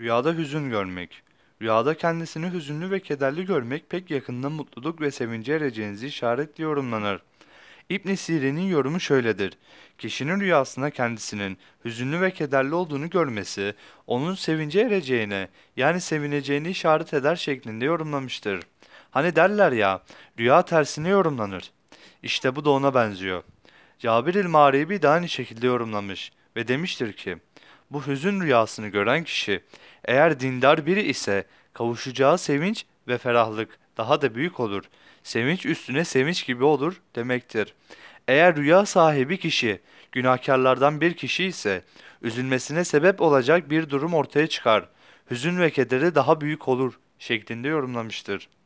Rüyada hüzün görmek. Rüyada kendisini hüzünlü ve kederli görmek pek yakında mutluluk ve sevince ereceğinizi işaretli yorumlanır. İbn-i Sirin'in yorumu şöyledir. Kişinin rüyasında kendisinin hüzünlü ve kederli olduğunu görmesi, onun sevince ereceğine yani sevineceğini işaret eder şeklinde yorumlamıştır. Hani derler ya, rüya tersine yorumlanır. İşte bu da ona benziyor. Cabir-i-Mari bir de aynı şekilde yorumlamış ve demiştir ki, bu hüzün rüyasını gören kişi, eğer dindar biri ise kavuşacağı sevinç ve ferahlık daha da büyük olur, sevinç üstüne sevinç gibi olur demektir. Eğer rüya sahibi kişi günahkarlardan bir kişi ise üzülmesine sebep olacak bir durum ortaya çıkar, hüzün ve kederi daha büyük olur şeklinde yorumlamıştır.